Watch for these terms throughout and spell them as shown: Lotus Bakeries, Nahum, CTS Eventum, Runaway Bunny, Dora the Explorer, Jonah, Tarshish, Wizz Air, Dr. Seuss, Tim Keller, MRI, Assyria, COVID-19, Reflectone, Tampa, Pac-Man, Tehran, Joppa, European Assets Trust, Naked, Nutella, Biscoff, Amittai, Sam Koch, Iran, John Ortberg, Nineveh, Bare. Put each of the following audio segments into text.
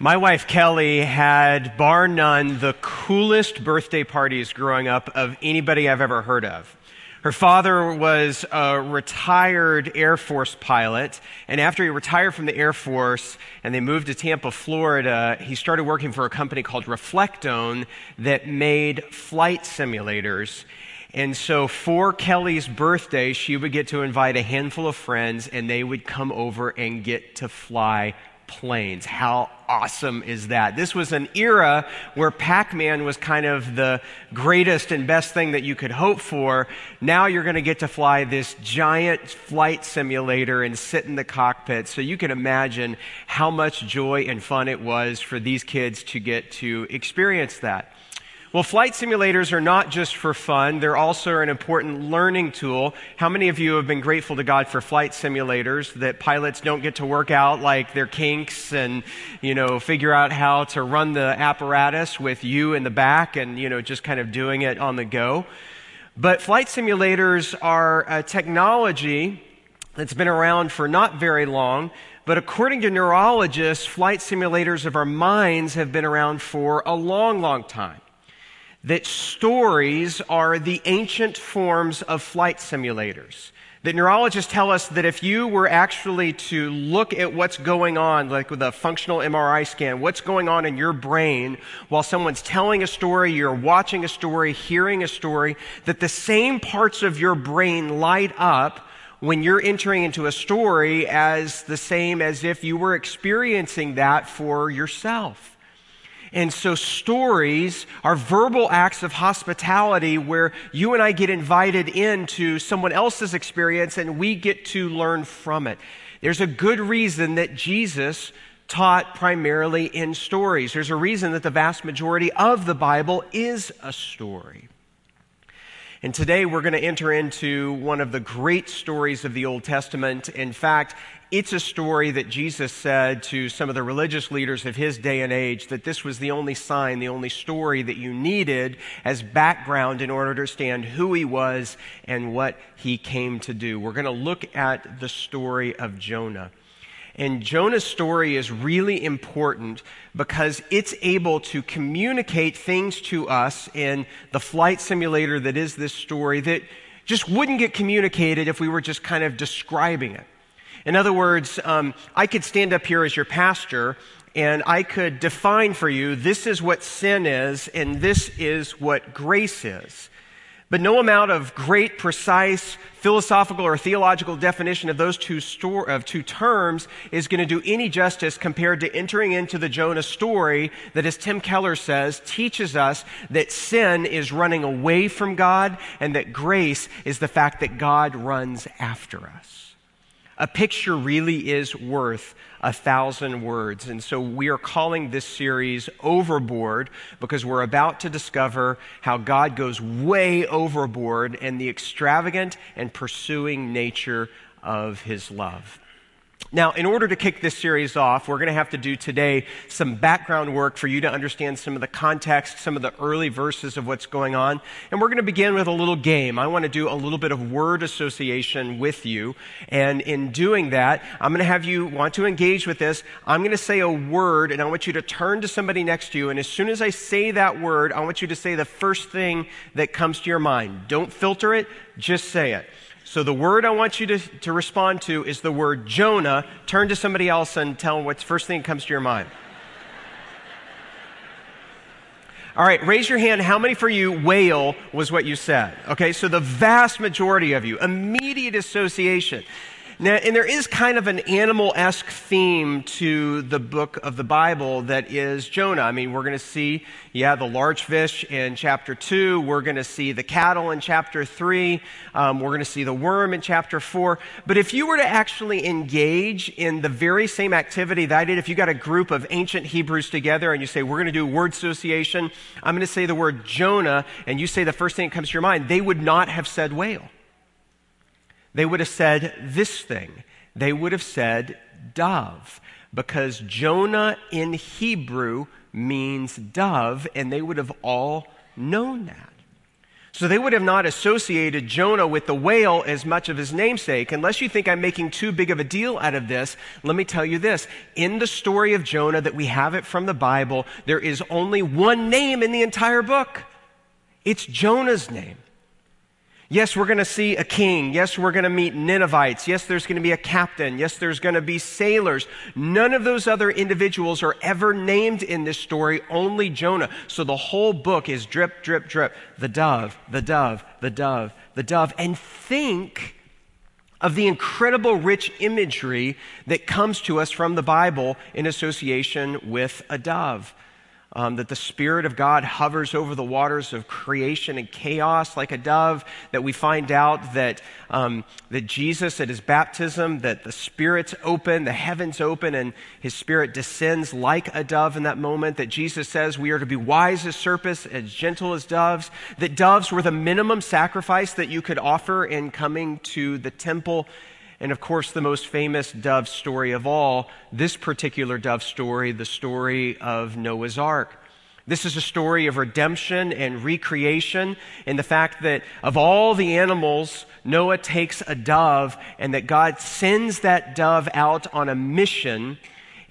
My wife, Kelly, had, bar none, the coolest birthday parties growing up of anybody I've ever heard of. Her father was a retired Air Force pilot, and after he retired from the Air Force and they moved to Tampa, Florida, he started working for a company called Reflectone that made flight simulators. And so for Kelly's birthday, she would get to invite a handful of friends, and they would come over and get to fly planes. How awesome is that? This was an era where Pac-Man was kind of the greatest and best thing that you could hope for. Now you're going to get to fly this giant flight simulator and sit in the cockpit. So you can imagine how much joy and fun it was for these kids to get to experience that. Well, flight simulators are not just for fun. They're also an important learning tool. How many of you have been grateful to God for flight simulators, that pilots don't get to work out like their kinks and, figure out how to run the apparatus with you in the back and, just kind of doing it on the go? But flight simulators are a technology that's been around for not very long. But according to neurologists, flight simulators of our minds have been around for a long, long time. That stories are the ancient forms of flight simulators. That neurologists tell us that if you were actually to look at what's going on, like with a functional MRI scan, what's going on in your brain while someone's telling a story, you're watching a story, hearing a story, that the same parts of your brain light up when you're entering into a story as the same as if you were experiencing that for yourself. And so stories are verbal acts of hospitality where you and I get invited into someone else's experience and we get to learn from it. There's a good reason that Jesus taught primarily in stories. There's a reason that the vast majority of the Bible is a story. And today we're going to enter into one of the great stories of the Old Testament. In fact, it's a story that Jesus said to some of the religious leaders of his day and age that this was the only sign, the only story that you needed as background in order to understand who he was and what he came to do. We're going to look at the story of Jonah. And Jonah's story is really important because it's able to communicate things to us in the flight simulator that is this story that just wouldn't get communicated if we were just kind of describing it. In other words, I could stand up here as your pastor and I could define for you, this is what sin is and this is what grace is. But no amount of great, precise, philosophical or theological definition of those two terms is going to do any justice compared to entering into the Jonah story that, as Tim Keller says, teaches us that sin is running away from God and that grace is the fact that God runs after us. A picture really is worth 1,000 words. And so we are calling this series Overboard because we're about to discover how God goes way overboard and the extravagant and pursuing nature of his love. Now, in order to kick this series off, we're going to have to do today some background work for you to understand some of the context, some of the early verses of what's going on. And we're going to begin with a little game. I want to do a little bit of word association with you. And in doing that, I'm going to have you want to engage with this. I'm going to say a word, and I want you to turn to somebody next to you. And as soon as I say that word, I want you to say the first thing that comes to your mind. Don't filter it. Just say it. So the word I want you to respond to is the word Jonah. Turn to somebody else and tell them what's the first thing that comes to your mind. All right, raise your hand. How many for you, whale, was what you said? Okay, so the vast majority of you, immediate association. Now, and there is kind of an animal-esque theme to the book of the Bible that is Jonah. I mean, we're going to see, the large fish in chapter 2. We're going to see the cattle in chapter 3. We're going to see the worm in chapter 4. But if you were to actually engage in the very same activity that I did, if you got a group of ancient Hebrews together and you say, we're going to do word association, I'm going to say the word Jonah, and you say the first thing that comes to your mind, they would not have said whale. They would have said this thing. They would have said dove, because Jonah in Hebrew means dove, and they would have all known that. So they would have not associated Jonah with the whale as much of his namesake. Unless you think I'm making too big of a deal out of this, let me tell you this. In the story of Jonah that we have it from the Bible, there is only one name in the entire book. It's Jonah's name. Yes, we're going to see a king. Yes, we're going to meet Ninevites. Yes, there's going to be a captain. Yes, there's going to be sailors. None of those other individuals are ever named in this story, only Jonah. So the whole book is drip, drip, drip. The dove, the dove, the dove, the dove. And think of the incredible rich imagery that comes to us from the Bible in association with a dove. That the Spirit of God hovers over the waters of creation and chaos like a dove, that we find out that that Jesus at his baptism, that the Spirit's open, the heavens open, and his Spirit descends like a dove in that moment, that Jesus says we are to be wise as serpents, as gentle as doves, that doves were the minimum sacrifice that you could offer in coming to the temple. And of course, the most famous dove story of all, this particular dove story, the story of Noah's Ark. This is a story of redemption and recreation, and the fact that of all the animals, Noah takes a dove, and that God sends that dove out on a mission.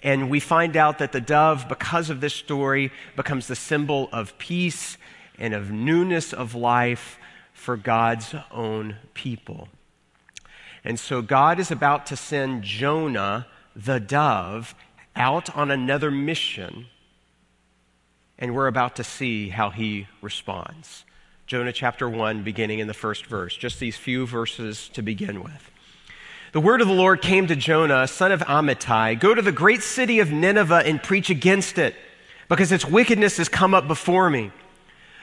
And we find out that the dove, because of this story, becomes the symbol of peace and of newness of life for God's own people. And so God is about to send Jonah, the dove, out on another mission, and we're about to see how he responds. Jonah chapter 1, beginning in the first verse, just these few verses to begin with. The word of the Lord came to Jonah, son of Amittai, "Go to the great city of Nineveh and preach against it, because its wickedness has come up before me."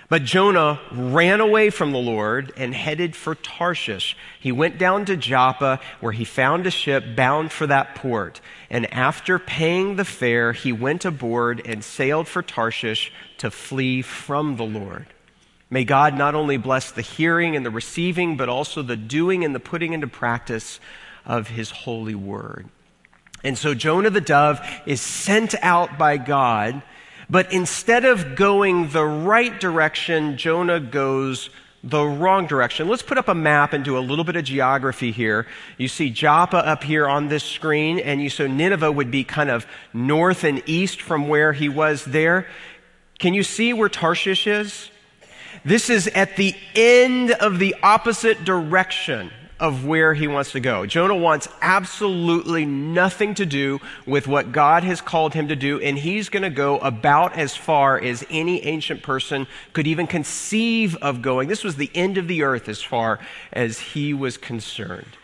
But Jonah ran away from the Lord and headed for Tarshish. He went down to Joppa, where he found a ship bound for that port. And after paying the fare, he went aboard and sailed for Tarshish to flee from the Lord. May God not only bless the hearing and the receiving, but also the doing and the putting into practice of his holy word. And so Jonah the dove is sent out by God. But instead of going the right direction, Jonah goes the wrong direction. Let's put up a map and do a little bit of geography here. You see Joppa up here on this screen, and so Nineveh would be kind of north and east from where he was there. Can you see where Tarshish is? This is at the end of the opposite direction of where he wants to go. Jonah wants absolutely nothing to do with what God has called him to do, and he's going to go about as far as any ancient person could even conceive of going. This was the end of the earth as far as he was concerned.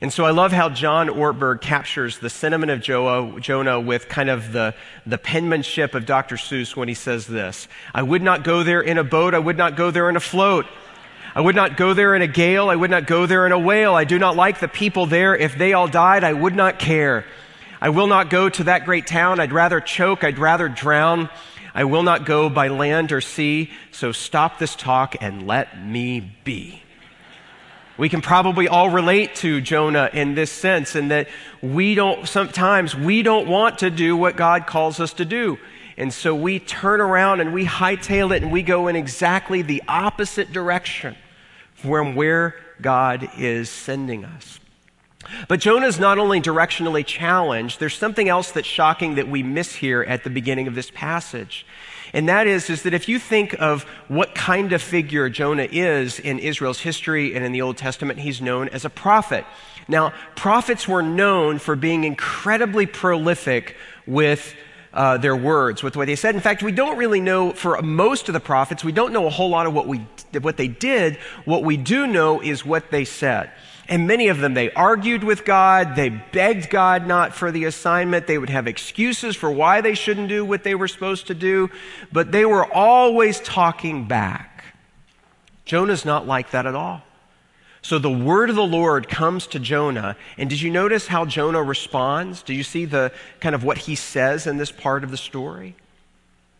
And so I love how John Ortberg captures the sentiment of Jonah with kind of the penmanship of Dr. Seuss when he says this: "I would not go there in a boat. I would not go there in a float. I would not go there in a gale. I would not go there in a whale. I do not like the people there. If they all died, I would not care. I will not go to that great town. I'd rather choke. I'd rather drown. I will not go by land or sea. So stop this talk and let me be." We can probably all relate to Jonah in this sense, in that sometimes we don't want to do what God calls us to do. And so we turn around and we hightail it and we go in exactly the opposite direction from where God is sending us. But Jonah's not only directionally challenged, there's something else that's shocking that we miss here at the beginning of this passage. And that is that if you think of what kind of figure Jonah is in Israel's history and in the Old Testament, he's known as a prophet. Now, prophets were known for being incredibly prolific with their words, with what they said. In fact, we don't really know, for most of the prophets, we don't know a whole lot of what they did. What we do know is what they said. And many of them, they argued with God, they begged God not for the assignment, they would have excuses for why they shouldn't do what they were supposed to do, but they were always talking back. Jonah's not like that at all. So the word of the Lord comes to Jonah, and did you notice how Jonah responds? Do you see the kind of what he says in this part of the story?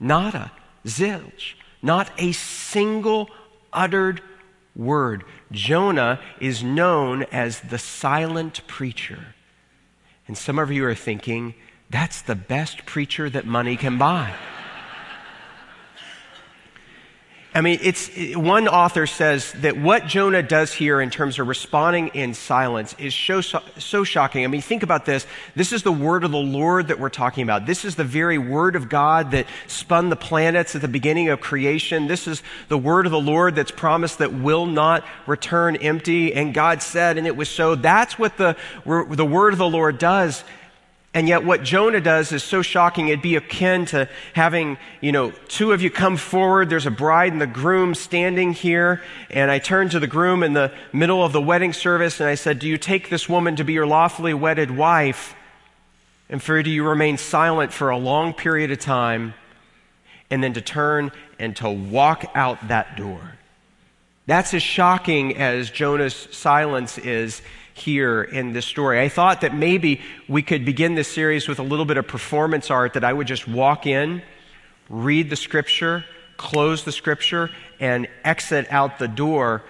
Nada, zilch, not a single uttered word. Jonah is known as the silent preacher. And some of you are thinking, that's the best preacher that money can buy. I mean, one author says that what Jonah does here in terms of responding in silence is so shocking. I mean, think about this. This is the word of the Lord that we're talking about. This is the very word of God that spun the planets at the beginning of creation. This is the word of the Lord that's promised that will not return empty. And God said, and it was so. That's what the word of the Lord does. And yet what Jonah does is so shocking. It'd be akin to having, two of you come forward. There's a bride and the groom standing here. And I turned to the groom in the middle of the wedding service and I said, "Do you take this woman to be your lawfully wedded wife? And do you remain silent for a long period of time and then to turn and to walk out that door?" That's as shocking as Jonah's silence is here in this story. I thought that maybe we could begin this series with a little bit of performance art, that I would just walk in, read the scripture, close the scripture, and exit out the door.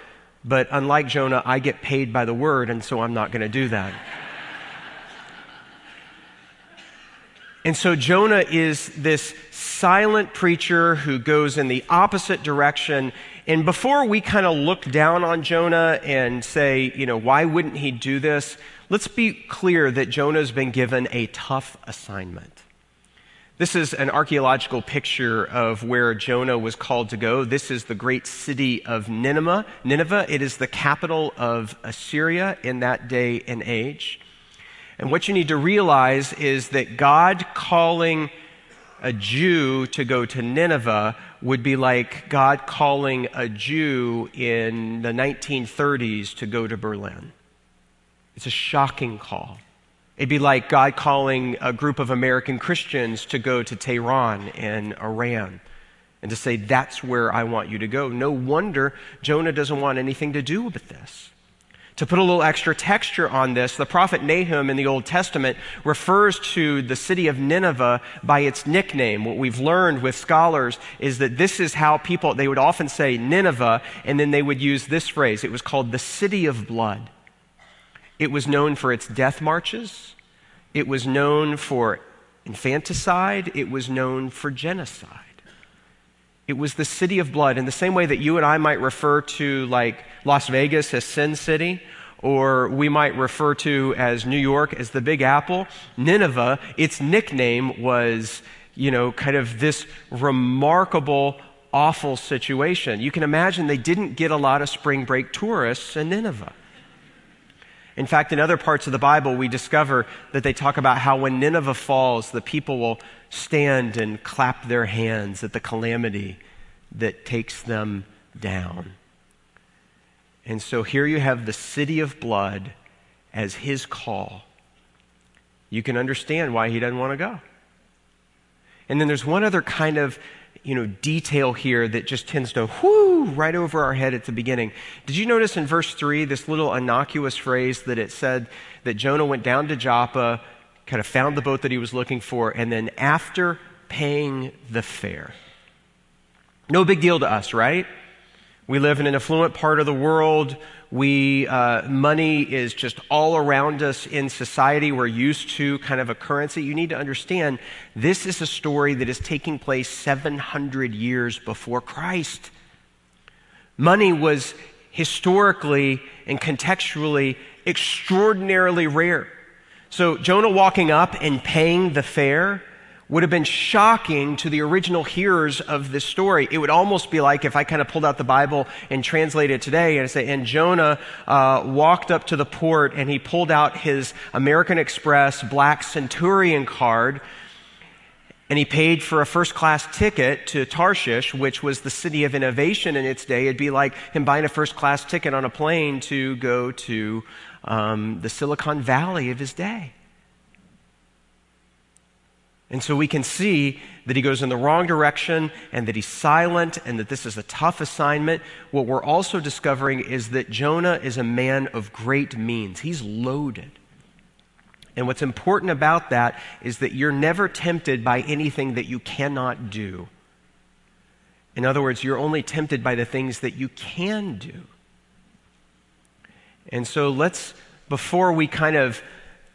But unlike Jonah, I get paid by the word, and so I'm not going to do that. And so Jonah is this silent preacher who goes in the opposite direction. And before we kind of look down on Jonah and say, why wouldn't he do this? Let's be clear that Jonah's been given a tough assignment. This is an archaeological picture of where Jonah was called to go. This is the great city of Nineveh. It is the capital of Assyria in that day and age. And what you need to realize is that God calling a Jew to go to Nineveh would be like God calling a Jew in the 1930s to go to Berlin. It's a shocking call. It'd be like God calling a group of American Christians to go to Tehran in Iran and to say, "That's where I want you to go." No wonder Jonah doesn't want anything to do with this. To put a little extra texture on this, the prophet Nahum in the Old Testament refers to the city of Nineveh by its nickname. What we've learned with scholars is that this is how people, they would often say Nineveh, and then they would use this phrase. It was called the city of blood. It was known for its death marches. It was known for infanticide. It was known for genocide. It was the city of blood, in the same way that you and I might refer to like Las Vegas as Sin City, or we might refer to as New York as the Big Apple. Nineveh, its nickname was, kind of this remarkable, awful situation. You can imagine they didn't get a lot of spring break tourists in Nineveh. In fact, in other parts of the Bible, we discover that they talk about how when Nineveh falls, the people will stand and clap their hands at the calamity that takes them down. And so here you have the city of blood as his call. You can understand why he doesn't want to go. And then there's one other kind of detail here that just tends to right over our head at the beginning. Did you notice in verse 3, this little innocuous phrase that it said that Jonah went down to Joppa, kind of found the boat that he was looking for, and then after paying the fare? No big deal to us, right? We live in an affluent part of the world. Money is just all around us in society. We're used to kind of a currency. You need to understand, this is a story that is taking place 700 years before Christ. Money was historically and contextually extraordinarily rare. So Jonah walking up and paying the fare would have been shocking to the original hearers of this story. It would almost be like if I kind of pulled out the Bible and translated it today and I say, and Jonah walked up to the port and he pulled out his American Express Black Centurion card and he paid for a first-class ticket to Tarshish, which was the city of innovation in its day. It'd be like him buying a first-class ticket on a plane to go to the Silicon Valley of his day. And so we can see that he goes in the wrong direction and that he's silent and that this is a tough assignment. What we're also discovering is that Jonah is a man of great means. He's loaded. And what's important about that is that you're never tempted by anything that you cannot do. In other words, you're only tempted by the things that you can do. And so before we kind of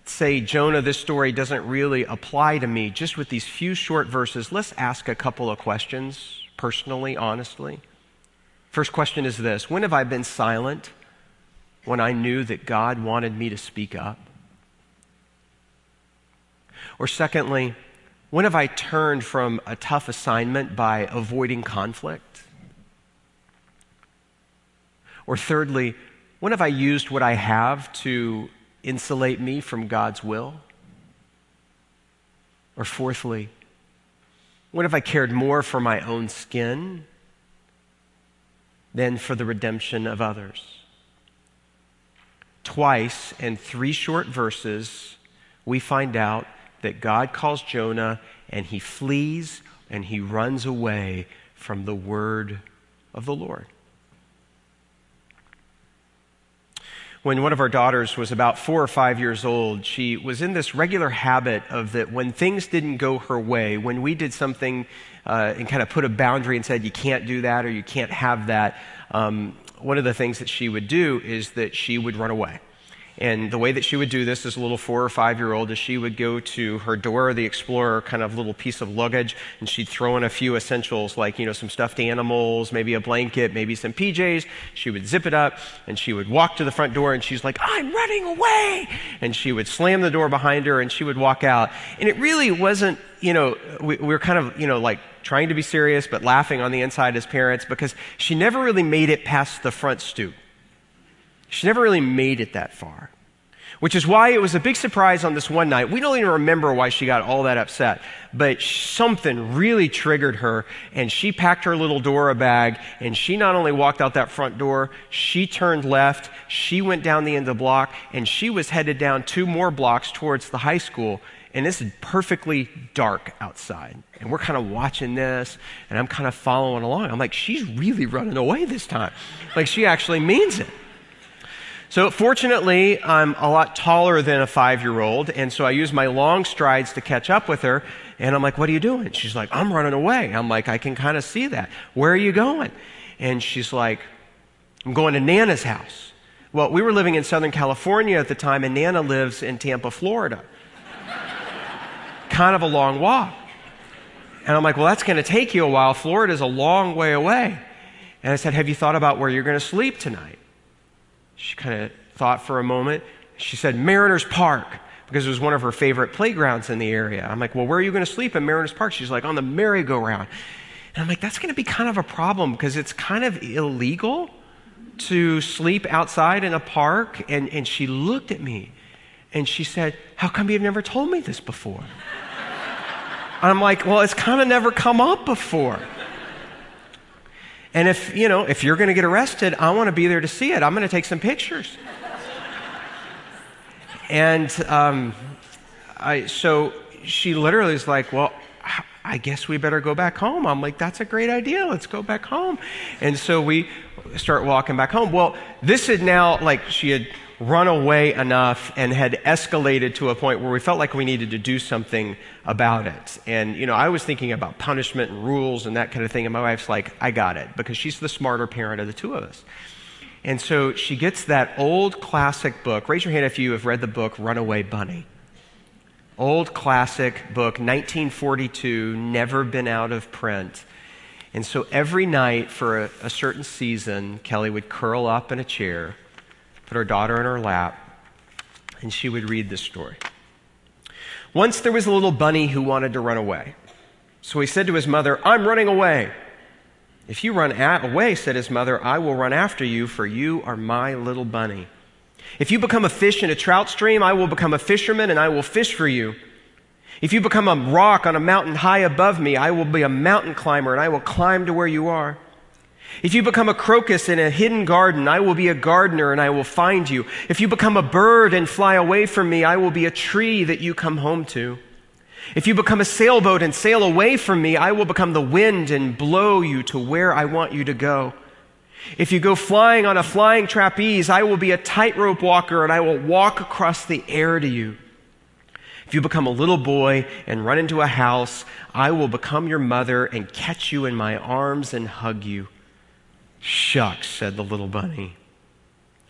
say, Jonah, this story doesn't really apply to me, just with these few short verses, let's ask a couple of questions, personally, honestly. First question is this: when have I been silent when I knew that God wanted me to speak up? Or secondly, when have I turned from a tough assignment by avoiding conflict? Or thirdly, when have I used what I have to insulate me from God's will? Or fourthly, when have I cared more for my own skin than for the redemption of others? Twice in three short verses, we find out that God calls Jonah and he flees and he runs away from the word of the Lord. When one of our daughters was about 4 or 5 years old, she was in this regular habit of that when things didn't go her way, when we did something and kind of put a boundary and said, you can't do that or you can't have that, one of the things that she would do is that she would run away. And the way that she would do this as a little 4 or 5 year old is she would go to her Dora the Explorer kind of little piece of luggage, and she'd throw in a few essentials like, some stuffed animals, maybe a blanket, maybe some PJs. She would zip it up and she would walk to the front door and she's like, I'm running away. And she would slam the door behind her and she would walk out. And it really wasn't, we were kind of, like trying to be serious but laughing on the inside as parents, because she never really made it past the front stoop. She never really made it that far, which is why it was a big surprise on this one night. We don't even remember why she got all that upset, but something really triggered her, and she packed her little Dora bag, and she not only walked out that front door, she turned left, she went down the end of the block, and she was headed down 2 more blocks towards the high school, and it's perfectly dark outside. And we're kind of watching this, and I'm kind of following along. I'm like, she's really running away this time. Like, she actually means it. So fortunately, I'm a lot taller than a 5-year-old, and so I use my long strides to catch up with her, and I'm like, what are you doing? She's like, I'm running away. I'm like, I can kind of see that. Where are you going? And she's like, I'm going to Nana's house. Well, we were living in Southern California at the time, and Nana lives in Tampa, Florida. Kind of a long walk. And I'm like, well, that's going to take you a while. Florida's a long way away. And I said, have you thought about where you're going to sleep tonight? She kind of thought for a moment. She said, Mariners Park, because it was one of her favorite playgrounds in the area. I'm like, well, where are you going to sleep in Mariners Park? She's like, on the merry-go-round. And I'm like, that's going to be kind of a problem, because it's kind of illegal to sleep outside in a park. And she looked at me, and she said, how come you've never told me this before? And I'm like, well, it's kind of never come up before. And if you're going to get arrested, I want to be there to see it. I'm going to take some pictures. And so she literally is like, well, I guess we better go back home. I'm like, that's a great idea. Let's go back home. And so we start walking back home. Well, this is now like she had run away enough and had escalated to a point where we felt like we needed to do something about it. And, I was thinking about punishment and rules and that kind of thing. And my wife's like, I got it, because she's the smarter parent of the two of us. And so she gets that old classic book. Raise your hand if you have read the book Runaway Bunny. Old classic book, 1942, never been out of print. And so every night for a certain season, Kelly would curl up in a chair, put her daughter in her lap, and she would read this story. Once there was a little bunny who wanted to run away. So he said to his mother, I'm running away. If you run away, said his mother, I will run after you, for you are my little bunny. If you become a fish in a trout stream, I will become a fisherman and I will fish for you. If you become a rock on a mountain high above me, I will be a mountain climber and I will climb to where you are. If you become a crocus in a hidden garden, I will be a gardener and I will find you. If you become a bird and fly away from me, I will be a tree that you come home to. If you become a sailboat and sail away from me, I will become the wind and blow you to where I want you to go. If you go flying on a flying trapeze, I will be a tightrope walker and I will walk across the air to you. If you become a little boy and run into a house, I will become your mother and catch you in my arms and hug you. Shucks, said the little bunny.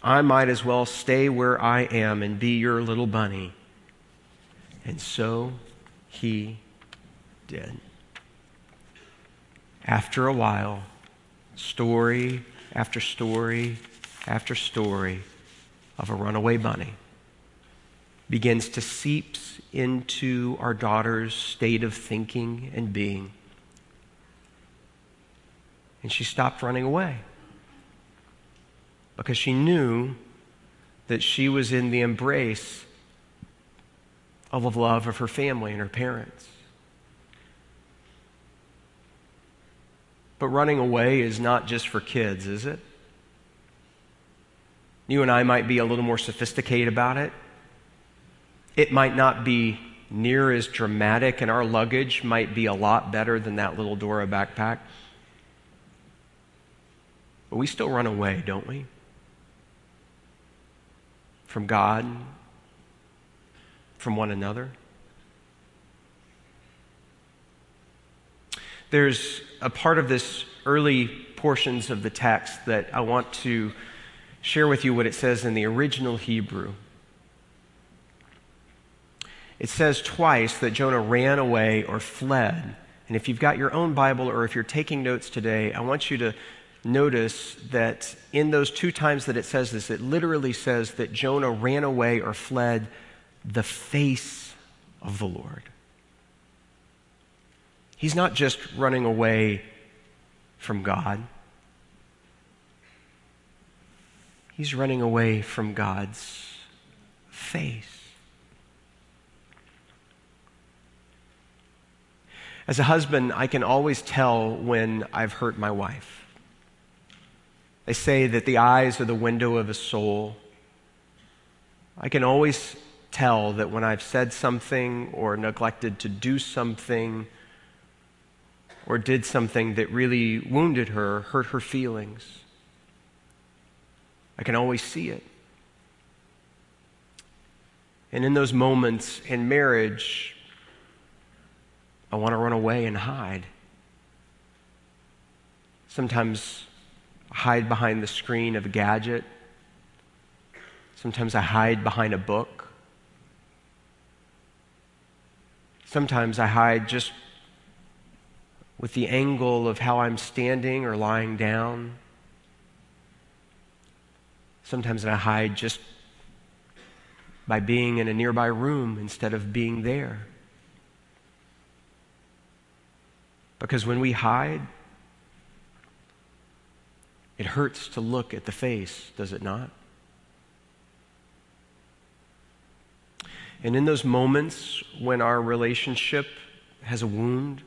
I might as well stay where I am and be your little bunny. And so he did. After a while, story after story after story of a runaway bunny begins to seep into our daughter's state of thinking and being. And she stopped running away because she knew that she was in the embrace of love of her family and her parents. But running away is not just for kids, is it? You and I might be a little more sophisticated about it. It might not be near as dramatic, and our luggage might be a lot better than that little Dora backpack. But we still run away, don't we? From God, from one another. There's a part of this early portions of the text that I want to share with you what it says in the original Hebrew. It says twice that Jonah ran away or fled. And if you've got your own Bible or if you're taking notes today, I want you to notice that in those two times that it says this, it literally says that Jonah ran away or fled the face of the Lord. He's not just running away from God. He's running away from God's face. As a husband, I can always tell when I've hurt my wife. They say that the eyes are the window of a soul. I can always tell that when I've said something or neglected to do something or did something that really wounded her, hurt her feelings. I can always see it. And in those moments in marriage, I want to run away and hide. Sometimes hide behind the screen of a gadget. Sometimes I hide behind a book. Sometimes I hide just with the angle of how I'm standing or lying down. Sometimes I hide just by being in a nearby room instead of being there. Because when we hide, it hurts to look at the face, does it not? And in those moments when our relationship has a wound,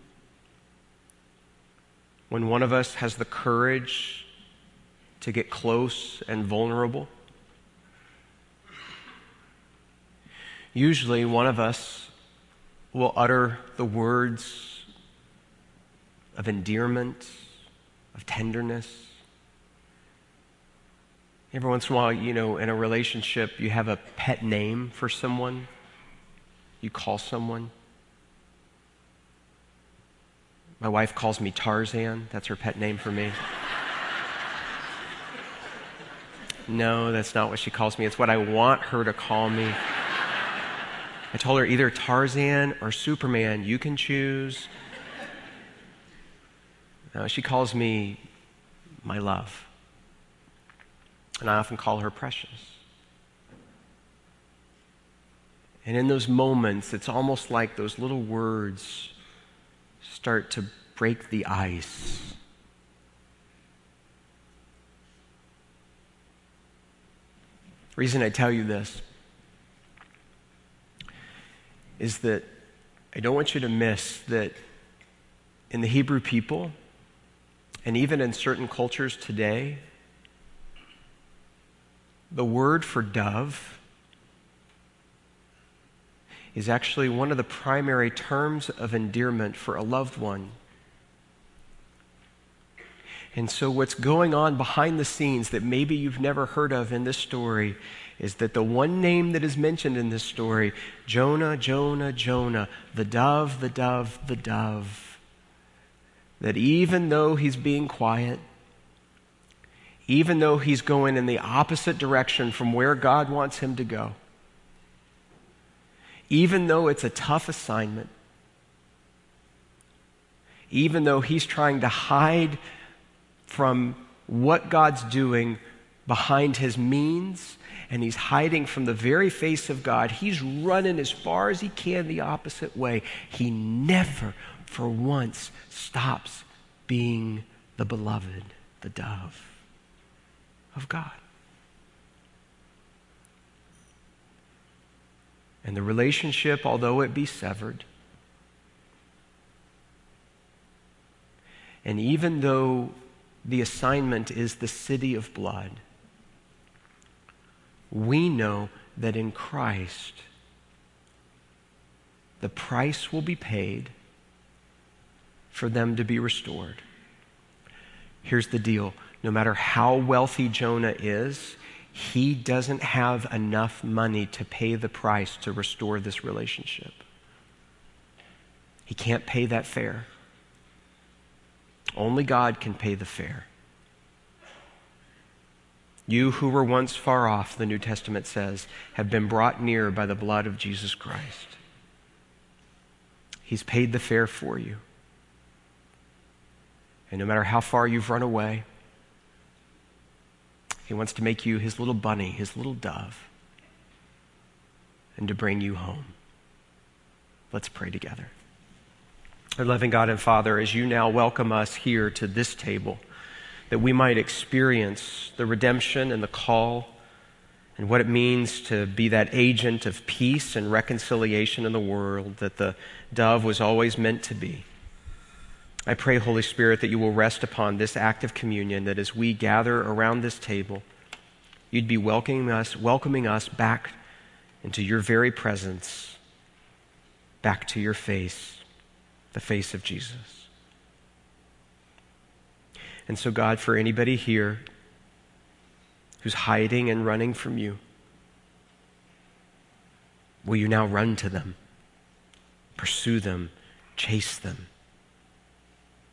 when one of us has the courage to get close and vulnerable, usually one of us will utter the words of endearment, of tenderness. Every once in a while, in a relationship, you have a pet name for someone. You call someone. My wife calls me Tarzan. That's her pet name for me. No, that's not what she calls me. It's what I want her to call me. I told her either Tarzan or Superman. You can choose. No, she calls me my love. And I often call her precious. And in those moments, it's almost like those little words start to break the ice. The reason I tell you this is that I don't want you to miss that in the Hebrew people, and even in certain cultures today, the word for dove is actually one of the primary terms of endearment for a loved one. And so what's going on behind the scenes that maybe you've never heard of in this story is that the one name that is mentioned in this story, Jonah, Jonah, Jonah, the dove, the dove, the dove, that even though he's being quiet, even though he's going in the opposite direction from where God wants him to go, even though it's a tough assignment, even though he's trying to hide from what God's doing behind his means, and he's hiding from the very face of God. He's running as far as he can the opposite way. He never for once stops being the beloved, the dove of God. And the relationship, although it be severed, and even though the assignment is the city of blood, we know that in Christ, the price will be paid for them to be restored. Here's the deal. No matter how wealthy Jonah is, he doesn't have enough money to pay the price to restore this relationship. He can't pay that fare. Only God can pay the fare. You who were once far off, the New Testament says, have been brought near by the blood of Jesus Christ. He's paid the fare for you. And no matter how far you've run away, he wants to make you his little bunny, his little dove, and to bring you home. Let's pray together. Our loving God and Father, as you now welcome us here to this table, that we might experience the redemption and the call and what it means to be that agent of peace and reconciliation in the world that the dove was always meant to be. I pray, Holy Spirit, that you will rest upon this act of communion, that as we gather around this table, you'd be welcoming us back into your very presence, back to your face, the face of Jesus. And so, God, for anybody here who's hiding and running from you, will you now run to them, pursue them, chase them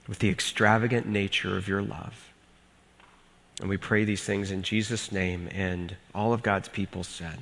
with the extravagant nature of your love? And we pray these things in Jesus' name, and all of God's people said.